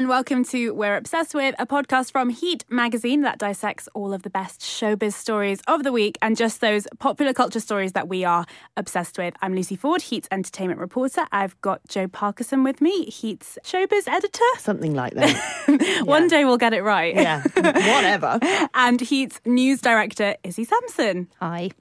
and welcome to We're Obsessed With, a podcast from Heat magazine that dissects all of the best showbiz stories of the week and just those popular culture stories that we are obsessed with. I'm Lucy Ford, Heat's entertainment reporter. I've got Joe Parkinson with me, Heat's showbiz editor. Something like that. Yeah. One day we'll get it right. Yeah, whatever. And Heat's news director, Izzy Sampson. Hi.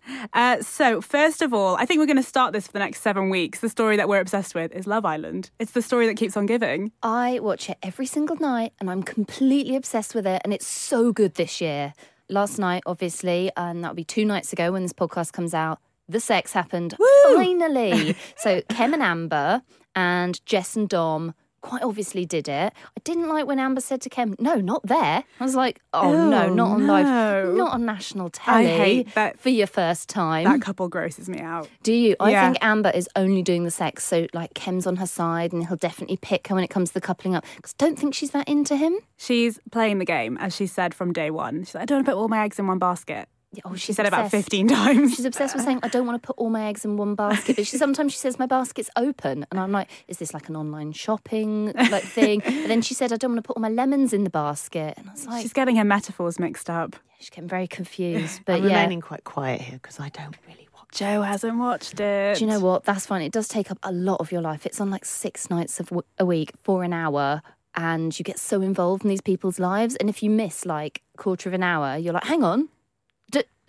So first of all, I think we're going to start this for the next 7 weeks. The story that we're obsessed with is Love Island. It's the story that keeps on giving. I watch it every single night and I'm completely obsessed with it, and it's so good this year. Last night, obviously, and that'll be 2 nights ago when this podcast comes out, the sex happened. Woo! Finally. So Kem and Amber and Jess and Dom quite obviously did it. I didn't like when Amber said to Kem, no, not there. I was like, oh no, not on live, not on national telly. I hate that for your first time. That couple grosses me out. Do you? I think Amber is only doing the sex, so like Kem's on her side and he'll definitely pick her when it comes to the coupling up, because I don't think she's that into him. She's playing the game, as she said from day one. She's like, I don't want to put all my eggs in one basket. Oh, she said obsessed. About 15 times. She's obsessed with saying, I don't want to put all my eggs in one basket. But sometimes she says, my basket's open. And I'm like, is this like an online shopping like thing? But then she said, I don't want to put all my lemons in the basket. And I was like... She's getting her metaphors mixed up. Yeah, she's getting very confused. But I'm remaining quite quiet here because I don't really watch it. Jo hasn't watched it. Do you know what? That's fine. It does take up a lot of your life. It's on like 6 nights of a week for an hour. And you get so involved in these people's lives. And if you miss like a quarter of an hour, you're like, hang on.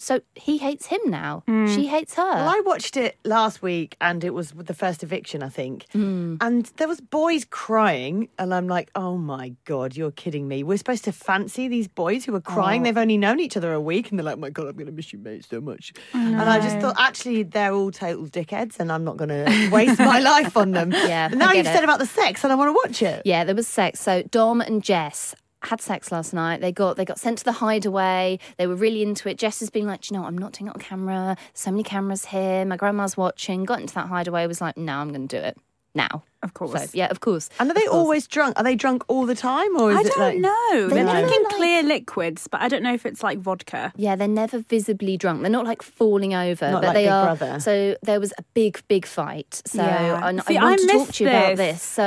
So he hates him now. Mm. She hates her. Well, I watched it last week and it was the first eviction, I think. Mm. And there was boys crying and I'm like, oh my God, you're kidding me. We're supposed to fancy these boys who are crying. Oh. They've only known each other a week and they're like, oh my God, I'm going to miss you, mate, so much. And I just thought, actually, they're all total dickheads and I'm not going to waste my life on them. Yeah, but now you've said about the sex and I want to watch it. Yeah, there was sex. So Dom and Jess... had sex last night. They got sent to the hideaway. They were really into it. Jess has been like, do you know what? I'm not doing it on camera. So many cameras here. My grandma's watching. Got into that hideaway. Was like, no, I'm going to do it now. Of course. So, yeah, of course. And are they always drunk? Are they drunk all the time? Or is I don't know. They're drinking like, clear liquids, but I don't know if it's like vodka. Yeah, they're never visibly drunk. They're not like falling over. Not but like they Big are. Brother. So there was a big, big fight. So yeah. See, I want to talk to you about this. So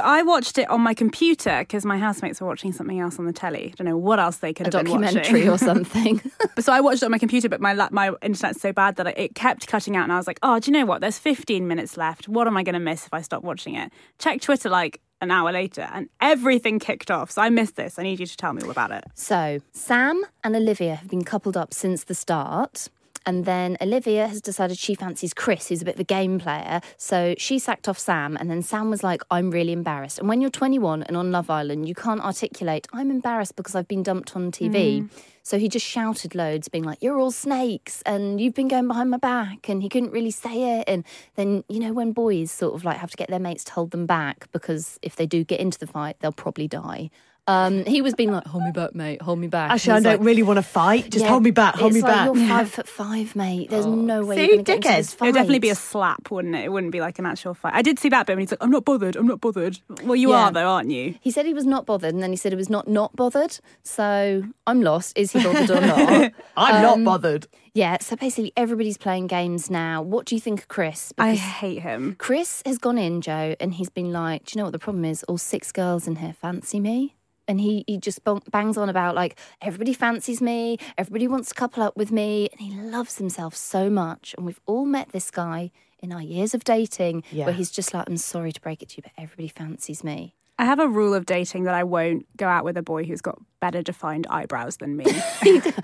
I watched it on my computer because my housemates were watching something else on the telly. I don't know what else they could have been watching. A documentary or something. So I watched it on my computer, but my internet's so bad that it kept cutting out. And I was like, oh, do you know what? There's 15 minutes left. What am I going to miss if I stop watching it? Check Twitter like an hour later and everything kicked off. So I missed this. I need you to tell me all about it. So Sam and Olivia have been coupled up since the start. And then Olivia has decided she fancies Chris, who's a bit of a game player. So she sacked off Sam. And then Sam was like, I'm really embarrassed. And when you're 21 and on Love Island, you can't articulate, I'm embarrassed because I've been dumped on TV. Mm. So he just shouted loads, being like, you're all snakes and you've been going behind my back. And he couldn't really say it. And then, you know, when boys sort of like have to get their mates to hold them back, because if they do get into the fight, they'll probably die. He was being like, hold me back, mate, hold me back. Actually, I don't really want to fight. Just hold me back, hold me back. You're 5'5", mate. There's no way you're going to get into this fight. It would definitely be a slap, wouldn't it? It wouldn't be like an actual fight. I did see that bit when he's like, I'm not bothered, I'm not bothered. Well, you are though, aren't you? He said he was not bothered, and then he said he was not bothered. So I'm lost. Is he bothered or not? I'm not bothered. Yeah, so basically everybody's playing games now. What do you think of Chris? Because I hate him. Chris has gone in, Joe, and he's been like, do you know what the problem is? All 6 girls in here fancy me. And he just bangs on about, like, everybody fancies me, everybody wants to couple up with me. And he loves himself so much. And we've all met this guy in our years of dating where he's just like, I'm sorry to break it to you, but everybody fancies me. I have a rule of dating that I won't go out with a boy who's got better defined eyebrows than me. Oh, they've got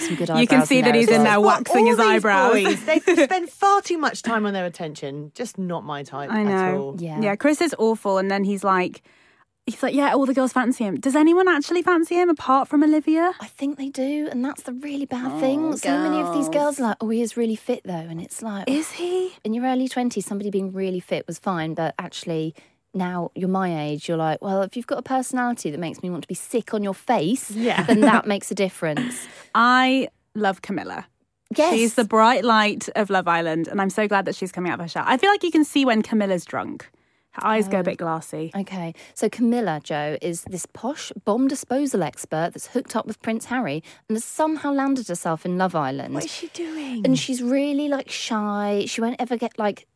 some good eyebrows. You can see that he's in there waxing his eyebrows. Boys, they spend far too much time on their attention. Just not my type at all. Yeah, Chris is awful. And then he's like, yeah, all the girls fancy him. Does anyone actually fancy him apart from Olivia? I think they do, and that's the really bad thing. Girls. So many of these girls are like, oh, he is really fit, though. And it's like... Is he? In your early 20s, somebody being really fit was fine, but actually... Now you're my age, you're like, well, if you've got a personality that makes me want to be sick on your face, then that makes a difference. I love Camilla. Yes. She's the bright light of Love Island, and I'm so glad that she's coming out of her shell. I feel like you can see when Camilla's drunk. Her eyes go a bit glassy. Okay. So Camilla, Joe, is this posh bomb disposal expert that's hooked up with Prince Harry and has somehow landed herself in Love Island. What is she doing? And she's really, like, shy. She won't ever get, like...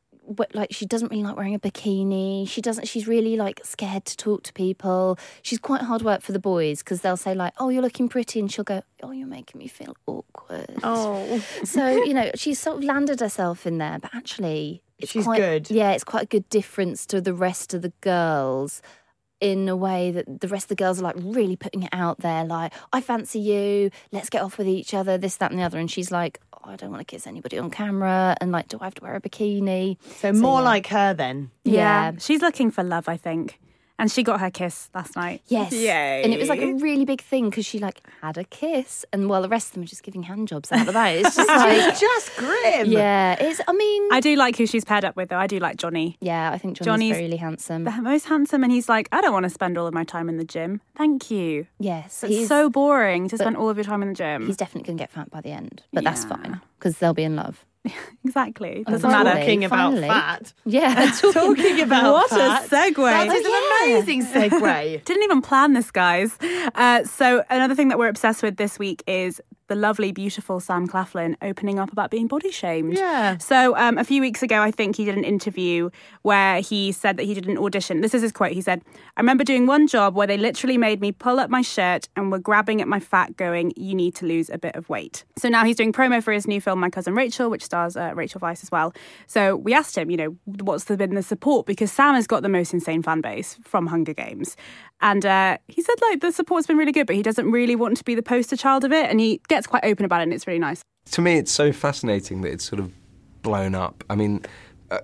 like she doesn't really like wearing a bikini. She doesn't. She's really like scared to talk to people. She's quite hard work for the boys because they'll say like, "Oh, you're looking pretty," and she'll go, "Oh, you're making me feel awkward." Oh, so you know she's sort of landed herself in there, but actually, she's quite good. Yeah, it's quite a good difference to the rest of the girls. In a way that the rest of the girls are like really putting it out there, like, I fancy you, let's get off with each other, this, that and the other. And she's like, oh, I don't want to kiss anybody on camera. And like, do I have to wear a bikini? So more yeah. like her then. Yeah. She's looking for love, I think. And she got her kiss last night. Yes. Yay. And it was like a really big thing because she like had a kiss. And while the rest of them are just giving handjobs out of that. It's just like... She's just grim. Yeah. It's, I mean... I do like who she's paired up with though. I do like Johnny. Yeah, I think Johnny's really handsome. The most handsome. And he's like, I don't want to spend all of my time in the gym. Thank you. Yes. It's so boring to spend all of your time in the gym. He's definitely going to get fat by the end. But that's fine because they'll be in love. Exactly. Doesn't matter. Talking about fat. Yeah. Talking about what fat. What a segue. That is an amazing segue. Didn't even plan this, guys. So another thing that we're obsessed with this week is the lovely, beautiful Sam Claflin opening up about being body shamed. Yeah. So a few weeks ago, I think he did an interview where he said that he did an audition. This is his quote. He said, I remember doing one job where they literally made me pull up my shirt and were grabbing at my fat going, you need to lose a bit of weight. So now he's doing promo for his new film, My Cousin Rachel, which stars Rachel Weisz as well. So we asked him, you know, what's been the support? Because Sam has got the most insane fan base from Hunger Games. And he said, like, the support's been really good, but he doesn't really want to be the poster child of it. And he gets quite open about it, and it's really nice. To me, it's so fascinating that it's sort of blown up. I mean,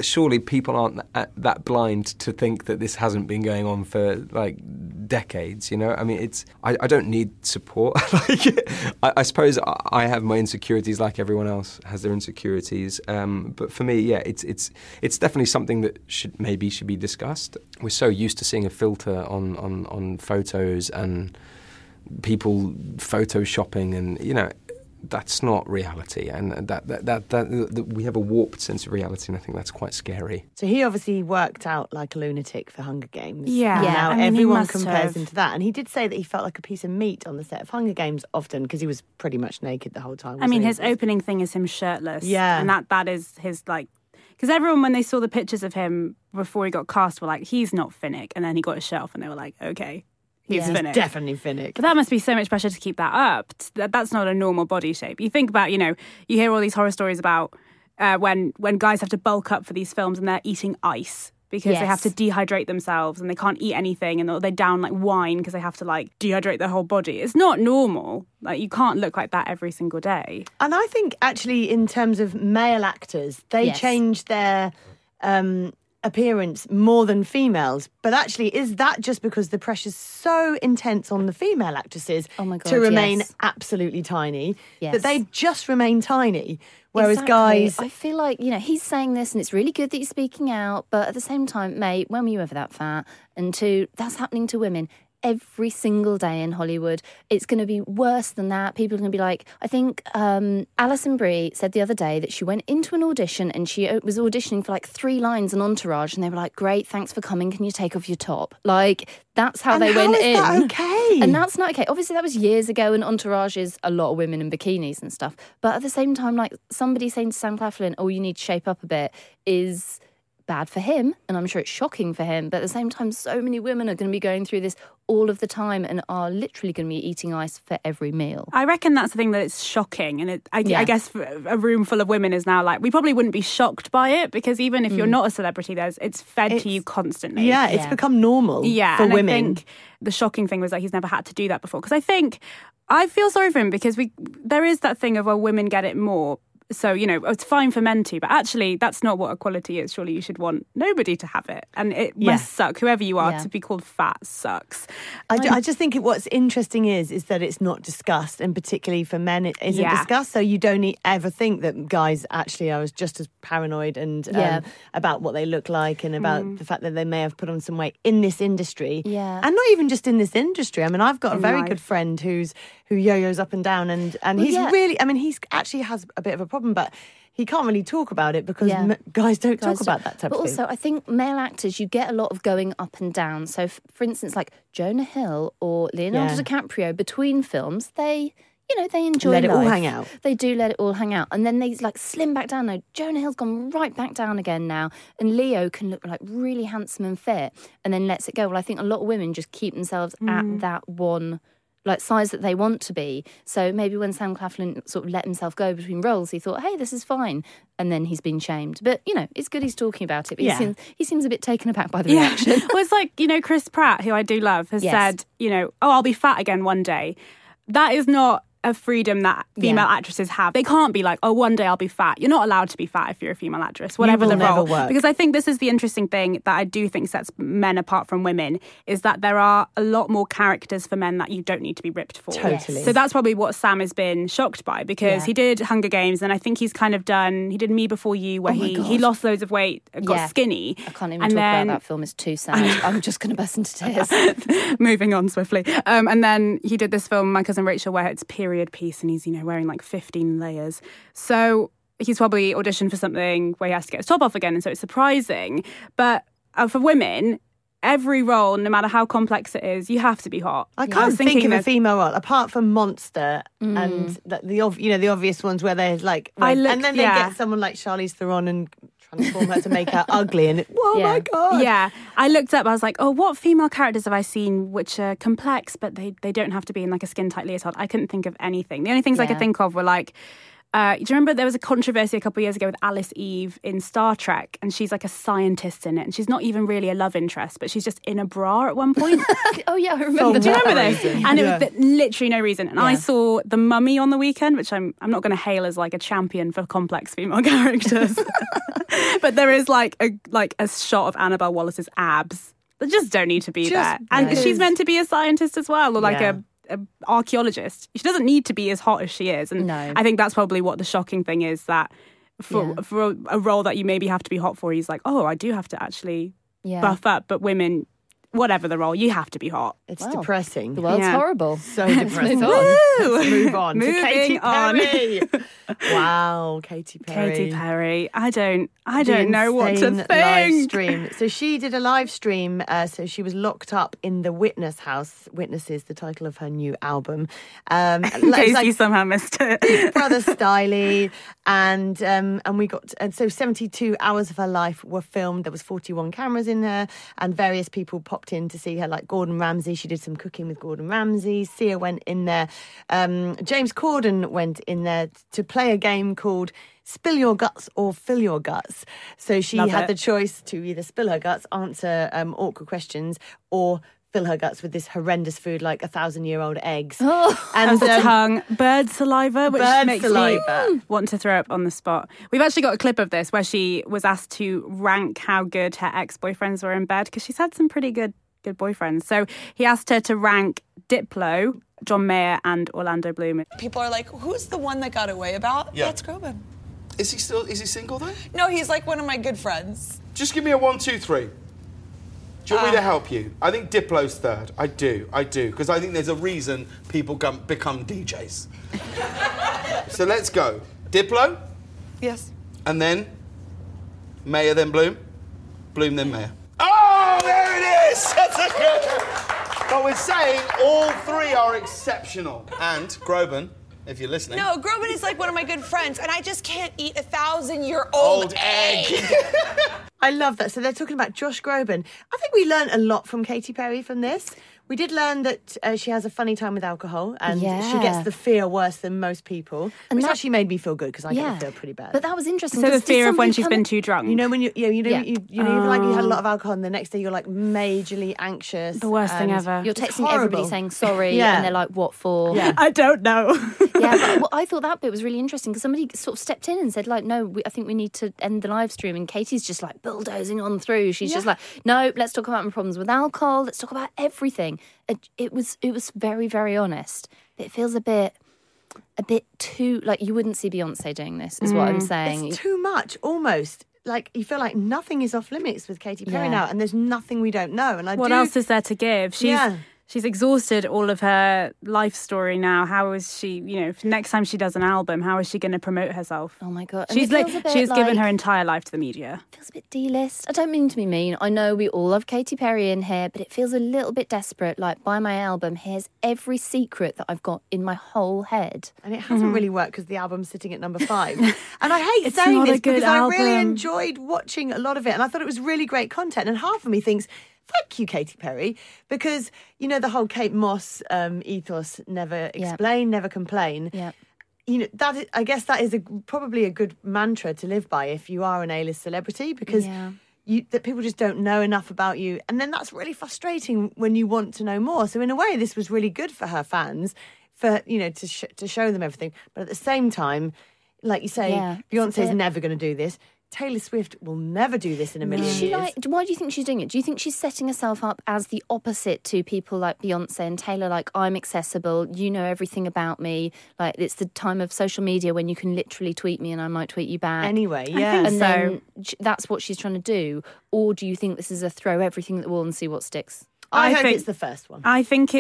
surely people aren't that blind to think that this hasn't been going on for, like, decades, you know? I mean, it's... I don't need support. Like, I suppose I have my insecurities like everyone else has their insecurities. But for me, yeah, it's definitely something that should be discussed. We're so used to seeing a filter on photos and... people photoshopping, and you know that's not reality, and that we have a warped sense of reality, and I think that's quite scary. So he obviously worked out like a lunatic for Hunger Games. Yeah, and now everyone compares him to that, and he did say that he felt like a piece of meat on the set of Hunger Games often because he was pretty much naked the whole time. I mean, his opening thing is him shirtless. Yeah, and that is his like. Because everyone, when they saw the pictures of him before he got cast, were like, "He's not Finnick," and then he got a shirt off, and they were like, "Okay." He's definitely Finnick. But that must be so much pressure to keep that up. That's not a normal body shape. You think about, you know, you hear all these horror stories about when guys have to bulk up for these films and they're eating ice because they have to dehydrate themselves and they can't eat anything, and they're down like wine because they have to like dehydrate their whole body. It's not normal. Like you can't look like that every single day. And I think actually in terms of male actors, they change their... appearance more than females, but actually is that just because the pressure's so intense on the female actresses to remain absolutely tiny that they just remain tiny, whereas guys... I feel like, you know, he's saying this and it's really good that you're speaking out, but at the same time, mate, when were you ever that fat? And two, that's happening to women every single day in Hollywood. It's going to be worse than that. People are going to be like, I think Alison Brie said the other day that she went into an audition and she was auditioning for like 3 lines in Entourage, and they were like, great, thanks for coming, can you take off your top? Like, that's how they went in. And that's okay. And that's not okay. Obviously, that was years ago, and Entourage is a lot of women in bikinis and stuff. But at the same time, like, somebody saying to Sam Claflin, oh, you need to shape up a bit, is... bad for him, and I'm sure it's shocking for him, but at the same time, so many women are going to be going through this all of the time and are literally going to be eating ice for every meal. I reckon that's the thing, that it's shocking, and I guess a room full of women is now like, we probably wouldn't be shocked by it because even if you're not a celebrity, it's fed to you constantly. Yeah, it's become normal for women. I think the shocking thing was that he's never had to do that before, because I feel sorry for him because there is that thing of, well, women get it more. So, you know, it's fine for men to, but actually that's not what equality is. Surely you should want nobody to have it. And it must suck. Whoever you are, to be called fat sucks. I just think what's interesting is that it's not discussed, and particularly for men it isn't discussed. So you don't ever think that guys actually are just as paranoid and about what they look like and about the fact that they may have put on some weight in this industry. Yeah. And not even just in this industry. I mean, I've got a very good friend who yo-yos up and down and he's really, I mean, he's actually has a bit of a problem, but he can't really talk about it because guys don't talk about that type of thing. But also, I think male actors, you get a lot of going up and down. So, for instance, like Jonah Hill or Leonardo DiCaprio, between films, they... you know, they enjoy life. Let it all hang out. They do let it all hang out. And then they, like, slim back down. Now, Jonah Hill's gone right back down again now. And Leo can look, like, really handsome and fit and then lets it go. Well, I think a lot of women just keep themselves at that one, like, size that they want to be. So maybe when Sam Claflin sort of let himself go between roles, he thought, hey, this is fine. And then he's been shamed. But, you know, it's good he's talking about it. But yeah. he seems a bit taken aback by the reaction. Well, it's like, you know, Chris Pratt, who I do love, has said, you know, oh, I'll be fat again one day. That is not a freedom that female actresses have. They can't be like, oh, one day I'll be fat. You're not allowed to be fat if you're a female actress, whatever the role. Work. Because I think this is the interesting thing that I do think sets men apart from women, is that there are a lot more characters for men that you don't need to be ripped for. Totally. So that's probably what Sam has been shocked by, because he did Hunger Games, and I think he's kind of done, he did Me Before You, where he lost loads of weight, got skinny. I can't even talk about that film, it's too sad. I'm just going to burst into tears. Moving on swiftly. And then he did this film, My Cousin Rachel, where it's period piece and he's, you know, wearing like 15 layers. So he's probably auditioned for something where he has to get his top off again, and so it's surprising. But for women, every role, no matter how complex it is, you have to be hot. I can't think of a female role apart from Monster and the obvious ones where they're like, and then they get someone like Charlize Theron and transform her to make her ugly, and my God. Yeah, I looked up, I was like, oh, what female characters have I seen which are complex but they don't have to be in like a skin-tight leotard? I couldn't think of anything. The only things I could think of were like, do you remember there was a controversy a couple of years ago with Alice Eve in Star Trek, and she's like a scientist in it, and she's not even really a love interest, but she's just in a bra at one point. Oh yeah, I remember. Do you remember this? And it was literally no reason. And I saw The Mummy on the weekend, which I'm not going to hail as like a champion for complex female characters, but there is like a shot of Annabelle Wallis's abs that just don't need to be there, and she's meant to be a scientist as well, or like an archaeologist. She doesn't need to be as hot as she is, and I think that's probably what the shocking thing is, that for a role that you maybe have to be hot for, he's like, oh, I do have to actually buff up. But women, whatever the role, you have to be hot. It's depressing. The world's horrible. So depressing. Let's move on. Moving to Katy Perry. Wow, Katy Perry. I don't know what to think. Live stream. So she did a live stream. So she was locked up in the Witness House. Witness is the title of her new album. In case you somehow missed it. Brother Stiley, and so 72 hours of her life were filmed. There was 41 cameras in her, and various people popped in to see her, like Gordon Ramsay. She did some cooking with Gordon Ramsay. Sia went in there. James Corden went in there to play a game called Spill Your Guts or Fill Your Guts. So she had the choice to either spill her guts, answer awkward questions, or fill her guts with this horrendous food like 1,000-year-old eggs. Oh, and the tongue. Bird saliva, which makes me want to throw up on the spot. We've actually got a clip of this where she was asked to rank how good her ex-boyfriends were in bed, because she's had some pretty good boyfriends. So he asked her to rank Diplo, John Mayer and Orlando Bloom. People are like, who's the one that got away about? Yeah. That's Groban. Is he single though? No, he's like one of my good friends. Just give me a 1, 2, 3. Do you want me to help you? I think Diplo's third. I do. Because I think there's a reason people become DJs. So let's go. Diplo? Yes. And then? Mayer, then Bloom? Bloom, then Mayer. Oh, there it is! That's a good. But we're saying all three are exceptional. And Groban, if you're listening. No, Groban is like one of my good friends, and I just can't eat 1,000-year-old egg. I love that. So they're talking about Josh Groban. I think we learned a lot from Katy Perry from this. We did learn that she has a funny time with alcohol, and she gets the fear worse than most people, and which actually made me feel good, because I get to feel pretty bad. But that was interesting. So the fear of when she's been too drunk. You know, when you had a lot of alcohol, and the next day you're like majorly anxious. The worst thing ever. You're texting everybody saying sorry, and they're like, what for? Yeah. I don't know. But I thought that bit was really interesting, because somebody sort of stepped in and said, like, no, I think we need to end the live stream, and Katie's just like, bulldozing on through. She's just like, no, let's talk about my problems with alcohol. Let's talk about everything. It was very, very honest. It feels a bit too, like, you wouldn't see Beyoncé doing this, is what I'm saying. It's too much, almost. Like, you feel like nothing is off limits with Katy Perry now, and there's nothing we don't know. And what else is there to give? She's she's exhausted all of her life story now. How is she, you know, next time she does an album, how is she going to promote herself? Oh my God. She's given her entire life to the media. It feels a bit D-list. I don't mean to be mean. I know we all love Katy Perry in here, but it feels a little bit desperate. Like, buy my album, here's every secret that I've got in my whole head. And it hasn't really worked because the album's sitting at number 5. And I hate saying this because I really enjoyed watching a lot of it. And I thought it was really great content. And half of me thinks, thank you, Katy Perry, because, you know, the whole Kate Moss ethos, never explain, never complain. Yeah. You know, that is, I guess that is probably a good mantra to live by if you are an A-list celebrity, because that people just don't know enough about you. And then that's really frustrating when you want to know more. So in a way, this was really good for her fans, for, you know, to show them everything. But at the same time, like you say, Beyonce's never going to do this. Taylor Swift will never do this in a million years. Why do you think she's doing it? Do you think she's setting herself up as the opposite to people like Beyonce and Taylor? Like, I'm accessible, you know everything about me. Like, it's the time of social media when you can literally tweet me and I might tweet you back. Anyway, yeah. And then that's what she's trying to do. Or do you think this is a throw everything at the wall and see what sticks? I think it's the first one. I want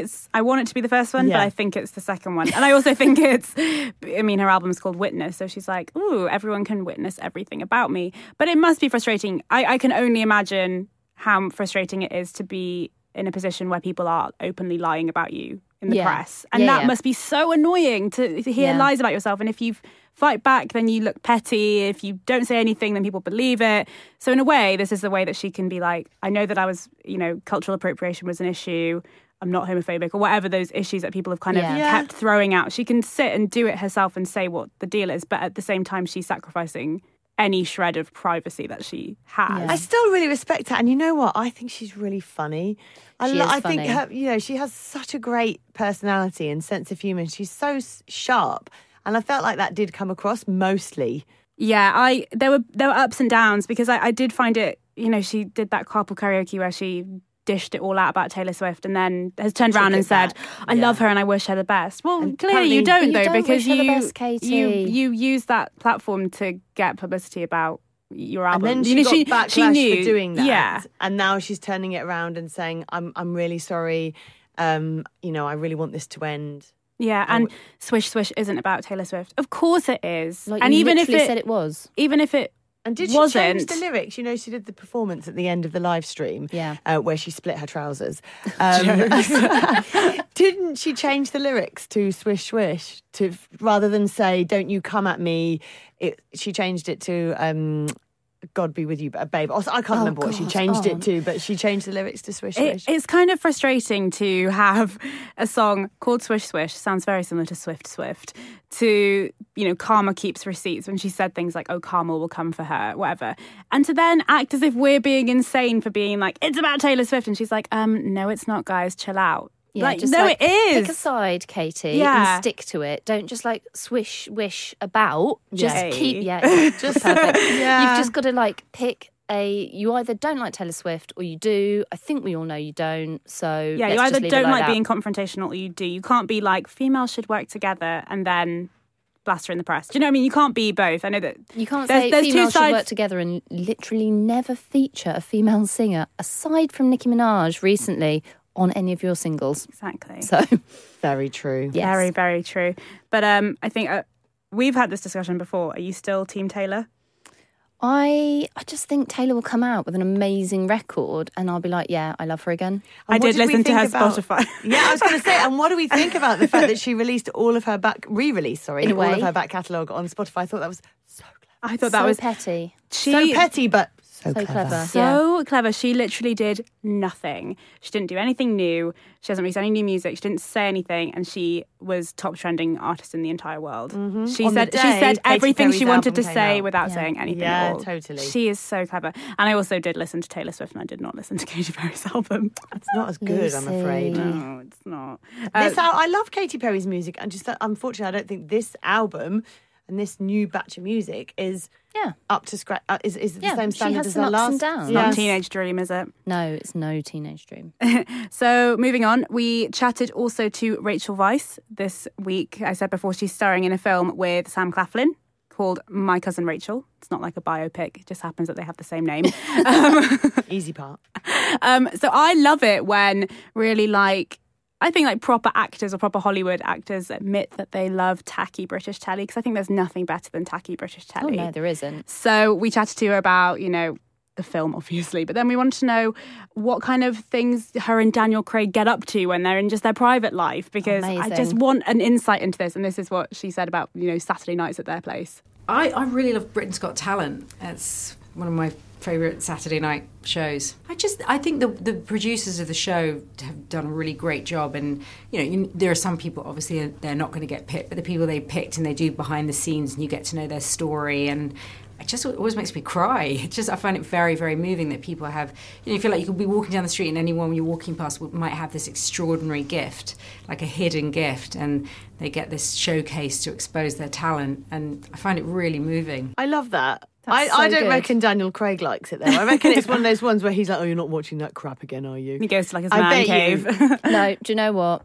it to be the first one, but I think it's the second one. And I also think her album's called Witness, so she's like, ooh, everyone can witness everything about me. But it must be frustrating. I can only imagine how frustrating it is to be in a position where people are openly lying about you in the press. And that must be so annoying to hear lies about yourself. And if you fight back, then you look petty. If you don't say anything, then people believe it. So in a way, this is the way that she can be like, I know that I was, you know, cultural appropriation was an issue. I'm not homophobic, or whatever those issues that people have kind of kept throwing out. She can sit and do it herself and say what the deal is. But at the same time, she's sacrificing any shred of privacy that she has. Yeah. I still really respect her. And you know what? I think she's really funny. I think her, you know, she has such a great personality and sense of humour. She's so sharp. And I felt like that did come across mostly. Yeah, there were ups and downs, because I did find it, you know, she did that carpool karaoke where she dished it all out about Taylor Swift and then has turned around and said, I love her and I wish her the best. Well, and clearly you don't, because you use that platform to get publicity about your album. And then she got backlash for doing that. Yeah. And now she's turning it around and saying, I'm really sorry, you know, I really want this to end. Yeah, and Swish Swish isn't about Taylor Swift. Of course it is. Like, and even if it wasn't. Did she change the lyrics? You know, she did the performance at the end of the live stream where she split her trousers. Didn't she change the lyrics to Swish Swish to, rather than say, don't you come at me? She changed it to... God be with you, babe. Also, I can't remember what she changed it to, but she changed the lyrics to Swish Swish. It's kind of frustrating to have a song called Swish Swish, sounds very similar to Swift Swift, to, you know, karma keeps receipts, when she said things like, oh, karma will come for her, whatever. And to then act as if we're being insane for being like, it's about Taylor Swift. And she's like, no, it's not, guys, chill out. Yeah, like, it is. Pick a side, Katy, and stick to it. Don't just like swish, wish about. Just keep, just perfect. You've just got to like pick a. You either don't like Taylor Swift or you do. I think we all know you don't. So yeah, you either don't like being confrontational or you do. You can't be like females should work together and then blaster in the press. Do you know what I mean? You can't be both. I know that you can't say females should work together and literally never feature a female singer aside from Nicki Minaj recently on any of your singles. Exactly. So very true. Yes. Very, very true. But I think we've had this discussion before. Are you still Team Taylor? I just think Taylor will come out with an amazing record and I'll be like, yeah, I love her again. And I did listen to her Spotify. Yeah, I was going to say, and what do we think about the fact that she released all of her all of her back catalogue on Spotify? I thought that was so clever. I thought that was... petty. So petty, but... So clever. So clever. She literally did nothing. She didn't do anything new. She hasn't released any new music. She didn't say anything. And she was top trending artist in the entire world. Mm-hmm. She said everything she wanted to say without saying anything at all. Yeah, totally. She is so clever. And I also did listen to Taylor Swift and I did not listen to Katy Perry's album. It's not as good, I'm afraid. No, it's not. I love Katy Perry's music. And just unfortunately, I don't think this album... And this new batch of music is up to scratch. Is the same standard as our last? It's not a teenage dream, is it? No, it's no teenage dream. So moving on, we chatted also to Rachel Weisz this week. I said before, she's starring in a film with Sam Claflin called My Cousin Rachel. It's not like a biopic. It just happens that they have the same name. Easy part. So I love it when really like I think like proper actors or proper Hollywood actors admit that they love tacky British telly, because I think there's nothing better than tacky British telly. Oh, no, there isn't. So we chatted to her about, you know, the film, obviously, but then we wanted to know what kind of things her and Daniel Craig get up to when they're in just their private life, because amazing. I just want an insight into this. And this is what she said about, you know, Saturday nights at their place. I really love Britain's Got Talent. It's one of my favourite Saturday night shows. I think the producers of the show have done a really great job, and there are some people obviously they're not going to get picked, but the people they picked and they do behind the scenes, and you get to know their story, and it just always makes me cry. I find it very, very moving that people have, you feel like you could be walking down the street and anyone you're walking past might have this extraordinary gift, like a hidden gift, and they get this showcase to expose their talent, and I find it really moving. I love that. I don't reckon Daniel Craig likes it, though. I reckon it's one of those ones where he's like, oh, you're not watching that crap again, are you? He goes to, like, his man cave. No, do you know what?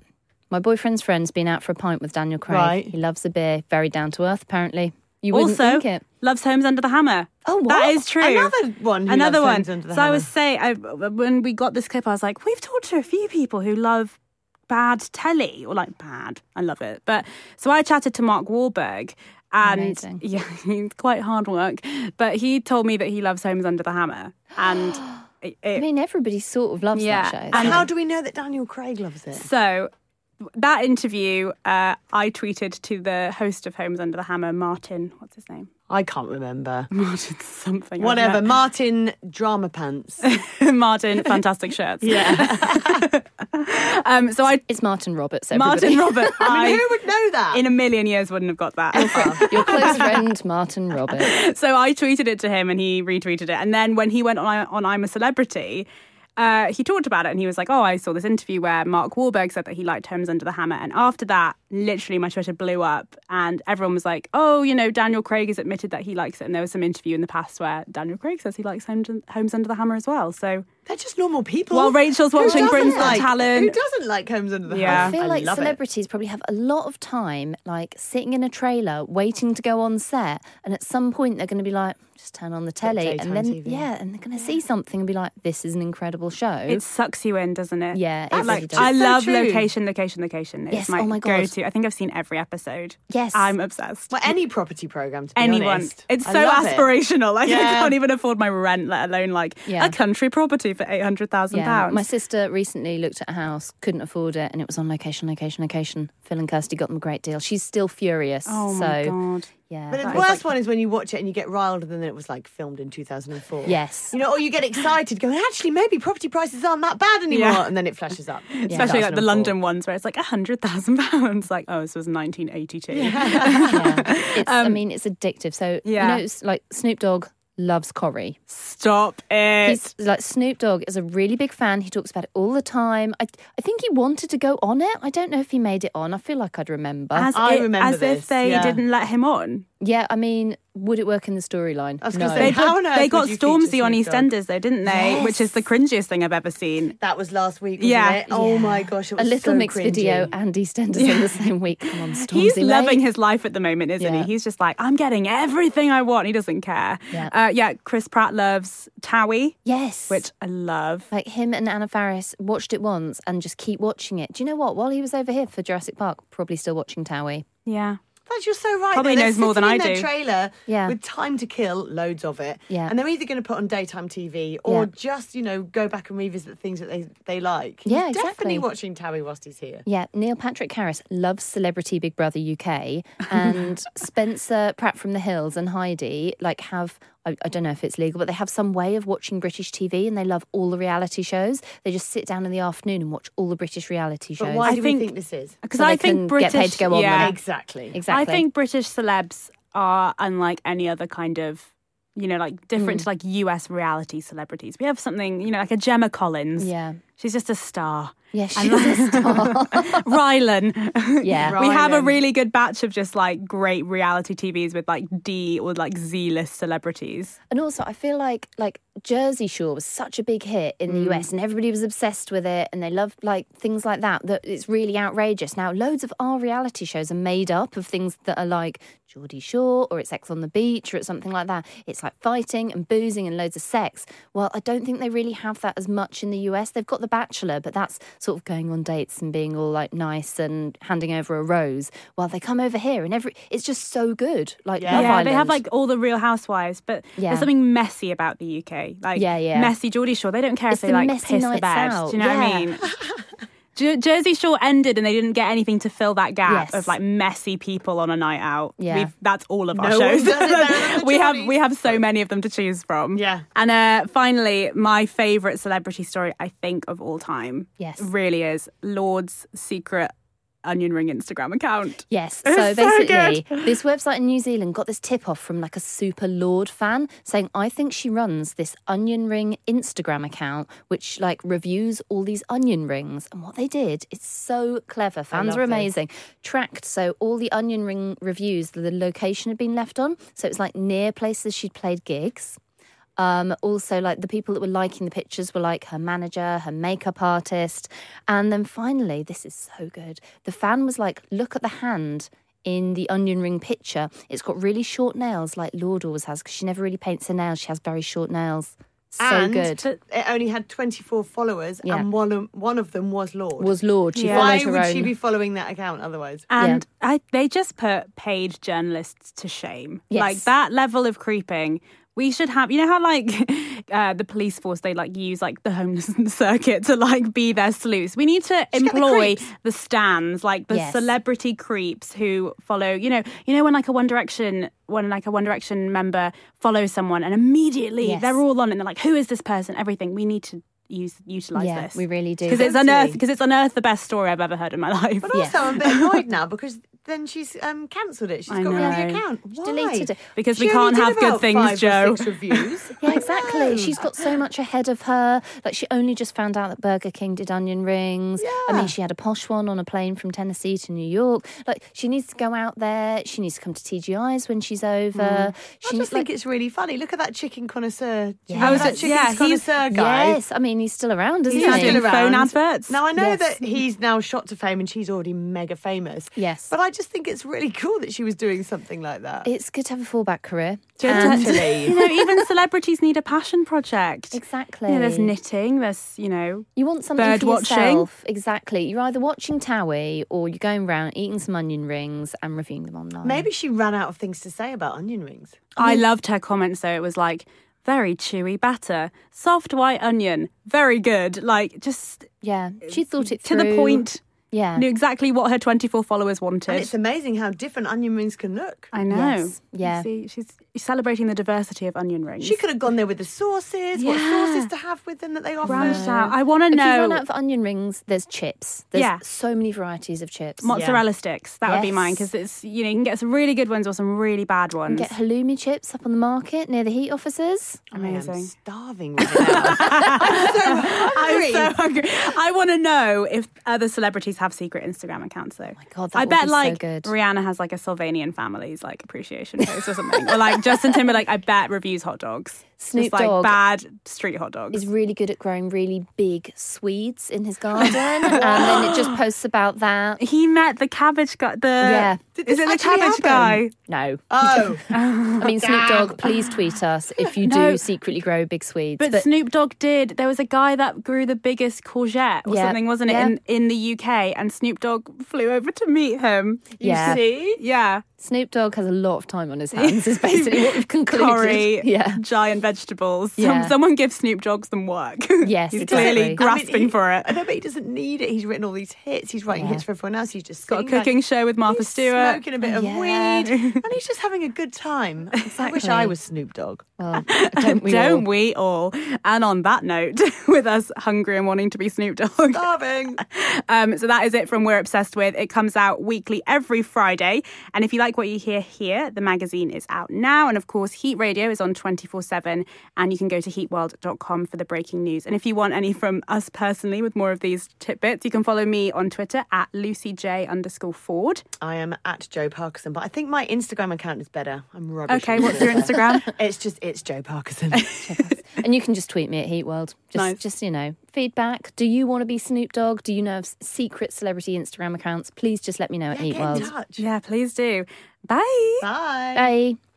My boyfriend's friend's been out for a pint with Daniel Craig. Right. He loves a beer. Very down to earth, apparently. You wouldn't also think it. Loves Homes Under the Hammer. Oh, wow. That is true. Another one who loves Homes Under the Hammer. So I was saying, when we got this clip, I was like, we've talked to a few people who love bad telly. Or, like, bad. I love it. But so I chatted to Mark Wahlberg. And amazing. Yeah, it's quite hard work. But he told me that he loves Homes Under the Hammer. And I mean, everybody sort of loves that show. And how do we know that Daniel Craig loves it? So that interview, I tweeted to the host of Homes Under the Hammer, Martin, what's his name? I can't remember. Martin something. Whatever. Martin Drama Pants. Martin Fantastic Shirts. Yeah. It's Martin Roberts, everybody. Martin Roberts. I mean, who would know that? In a million years wouldn't have got that. Your close friend, Martin Roberts. So I tweeted it to him and he retweeted it. And then when he went on I'm a Celebrity, he talked about it and he was like, oh, I saw this interview where Mark Wahlberg said that he liked Homes Under the Hammer. And after that, literally my Twitter blew up and everyone was like, oh, you know, Daniel Craig has admitted that he likes it. And there was some interview in the past where Daniel Craig says he likes Homes Under the Hammer as well. So they're just normal people. While Rachel's watching Britain's Got Talent. Who doesn't like Homes Under the Hammer? I feel like celebrities probably have a lot of time, like, sitting in a trailer, waiting to go on set. And at some point they're going to be like, just turn on the telly, and then TV. Yeah, and they're going to see something and be like, this is an incredible show. It sucks you in, doesn't it? Yeah, it really does. I love Location. It's yes, my go-to. I think I've seen every episode. Yes, I'm obsessed. Well, any property program, to be honest. It's so aspirational. Like, I can't even afford my rent, let alone like a country property for £800,000. Yeah. My sister recently looked at a house, couldn't afford it, and it was on Location. Phil and Kirsty got them a great deal. She's still furious. Oh my god. Yeah, but the worst one is when you watch it and you get riled and then it was like filmed in 2004. Yes. Or you get excited going, actually, maybe property prices aren't that bad anymore. Yeah. And then it flashes up. Yeah. Especially like the London ones where it's like £100,000. Like, oh, this was 1982. Yeah. It's addictive. So, it's like Snoop Dogg loves Corrie. Stop it. He's like, Snoop Dogg is a really big fan. He talks about it all the time. I think he wanted to go on it. I don't know if he made it on. I feel like I'd remember. As if they didn't let him on. Yeah, I mean, would it work in the storyline? They got Stormzy on EastEnders, though, didn't they? Yes. Which is the cringiest thing I've ever seen. That was last week, wasn't it? Oh, my gosh, it was so cringy. A Little Mix video and EastEnders in the same week. Come on, Stormzy, he's loving his life at the moment, isn't he? He's just like, I'm getting everything I want. He doesn't care. Yeah, Chris Pratt loves TOWIE. Yes. Which I love. Like, him and Anna Faris watched it once and just keep watching it. Do you know what? While he was over here for Jurassic Park, probably still watching TOWIE. Yeah. You're so right. Probably knows more than I do. They're sitting in their trailer with time to kill, loads of it. Yeah. And they're either going to put on daytime TV or just, go back and revisit things that they like. Yeah, he's definitely watching TOWIE whilst he's here. Yeah, Neil Patrick Harris loves Celebrity Big Brother UK. And Spencer Pratt from The Hills and Heidi, like, have... I don't know if it's legal, but they have some way of watching British TV and they love all the reality shows. They just sit down in the afternoon and watch all the British reality shows. But why do we think this is? Because I think British... get paid to go on there. Exactly. I think British celebs are unlike any other kind of... different to, like, US reality celebrities. We have something, like a Gemma Collins. Yeah. She's just a star. Yeah, she's a star. Rylan. Yeah. Rylan. We have a really good batch of just, like, great reality TVs with, like, D or, like, Z-list celebrities. And also, I feel like Jersey Shore was such a big hit in the US and everybody was obsessed with it and they loved, like, things like that it's really outrageous. Now, loads of our reality shows are made up of things that are, like, Geordie Shore or it's Sex on the Beach or it's something like that. It's like fighting and boozing and loads of sex. Well, I don't think they really have that as much in the US. They've got The Bachelor, but that's sort of going on dates and being all like nice and handing over a rose while they come over here and it's just so good. Like Love Island. They have like all the Real Housewives, but there's something messy about the UK. Like messy Geordie Shore. They don't care if they like piss the bed. Out. Do you know what I mean? Jersey Shore ended and they didn't get anything to fill that gap of like messy people on a night out. Yeah. That's all of our shows. we have so many of them to choose from. Yeah. And finally, my favourite celebrity story, I think, of all time. Yes. Really is Lorde's secret onion ring Instagram account. Yes. So basically, this website in New Zealand got this tip off from like a super Lorde fan saying, I think she runs this onion ring Instagram account, which like reviews all these onion rings. And what they did, it's so clever. Fans are amazing. Tracked. So all the onion ring reviews, the location had been left on. So it was like near places she'd played gigs. Also, like, the people that were liking the pictures were, like, her manager, her makeup artist. And then finally, this is so good, the fan was like, look at the hand in the onion ring picture. It's got really short nails, like Lorde always has, because she never really paints her nails. She has very short nails. So and good. It only had 24 followers, and one of them was Lorde. She followed her own. Why would she be following that account otherwise? And they just put paid journalists to shame. Yes. Like, that level of creeping... We should have, you know how like the police force, they like use like the homeless circuit to like be their sleuths. We need to employ the stans, like the celebrity creeps who follow, you know, when like a One Direction, member follows someone and immediately they're all on and they're like, who is this person? Everything. We need to utilise this. Yeah, we really do. Because it's unearthed the best story I've ever heard in my life. But also I'm a bit annoyed now because... Then she's cancelled it. She's got rid of the account. Why? She deleted it. Because she we can't have good things, Joe. 5 or 6 reviews. Yeah, exactly. She's got so much ahead of her. Like, she only just found out that Burger King did onion rings. Yeah. I mean, she had a posh one on a plane from Tennessee to New York. Like, she needs to go out there. She needs to come to TGI's when she's over. I just think it's really funny. Look at that chicken connoisseur. Yeah. That chicken connoisseur guy. Yes, I mean, he's still around, isn't he? He's doing phone adverts. Now, I know that he's now shot to fame and she's already mega famous. Yes. But I just think it's really cool that she was doing something like that. It's good to have a fallback career. Totally. You know, even celebrities need a passion project. Exactly. You know, there's knitting, there's, you know, you want something bird for yourself. Watching. Exactly. You're either watching TOWIE or you're going around eating some onion rings and reviewing them online. Maybe she ran out of things to say about onion rings. I loved her comments though. It was like, very chewy batter, soft white onion, very good. Like, just... Yeah, she thought it through. To the point... Yeah. Knew exactly what her 24 followers wanted. And it's amazing how different onion rings can look. I know. Yes. Yeah. See, she's celebrating the diversity of onion rings. She could have gone there with the sauces, what sauces to have with them that they offer. I want to know. If you run out of onion rings, there's chips. There's so many varieties of chips. Mozzarella sticks, that would be mine, because it's, you know, you can get some really good ones or some really bad ones. You can get halloumi chips up on the market near the Heat offices. Amazing. I'm starving right now. I'm so hungry. I want to know if other celebrities have secret Instagram accounts though. Oh my God, that would be so good. Rihanna has like a Sylvanian family's like appreciation post or something. Or like Justin Timberlake, I bet, reviews hot dogs. Snoop Dogg, like bad street hot dogs. Is really good at growing really big Swedes in his garden, and then it just posts about that. He met the cabbage guy. Is it the cabbage guy? No. Oh. I mean, Snoop Dogg, please tweet us if you do secretly grow big Swedes. But Snoop Dogg did. There was a guy that grew the biggest courgette or something, wasn't it, in the UK? And Snoop Dogg flew over to meet him. You see? Yeah. Snoop Dogg has a lot of time on his hands, is basically what we've concluded. Curry, giant vegetables. Someone gives Snoop Dogg some work. Yes, he's clearly grasping for it. I know, but he doesn't need it. He's written all these hits. He's writing hits for everyone else. He's just got a cooking show with Martha Stewart. Smoking a bit of weed, and he's just having a good time. Exactly. I wish I was Snoop Dogg. Well, don't we all? And on that note, with us hungry and wanting to be Snoop Dogg, starving. So that is it from We're Obsessed With. It comes out weekly every Friday, and if you like what you hear here, the magazine is out now, and of course Heat Radio is on 24/7, and you can go to heatworld.com for the breaking news. And if you want any from us personally with more of these tidbits, you can follow me on Twitter at LucyJ_Ford. I am at Joe Parkinson, but I think my Instagram account is better. I'm rubbish. Okay, what's your Instagram? It's Joe Parkinson. And you can just tweet me at Heatworld. Just you know, feedback. Do you want to be Snoop Dogg? Do you know of secret celebrity Instagram accounts? Please just let me know at Heatworld. Yeah, please do. Bye. Bye. Bye.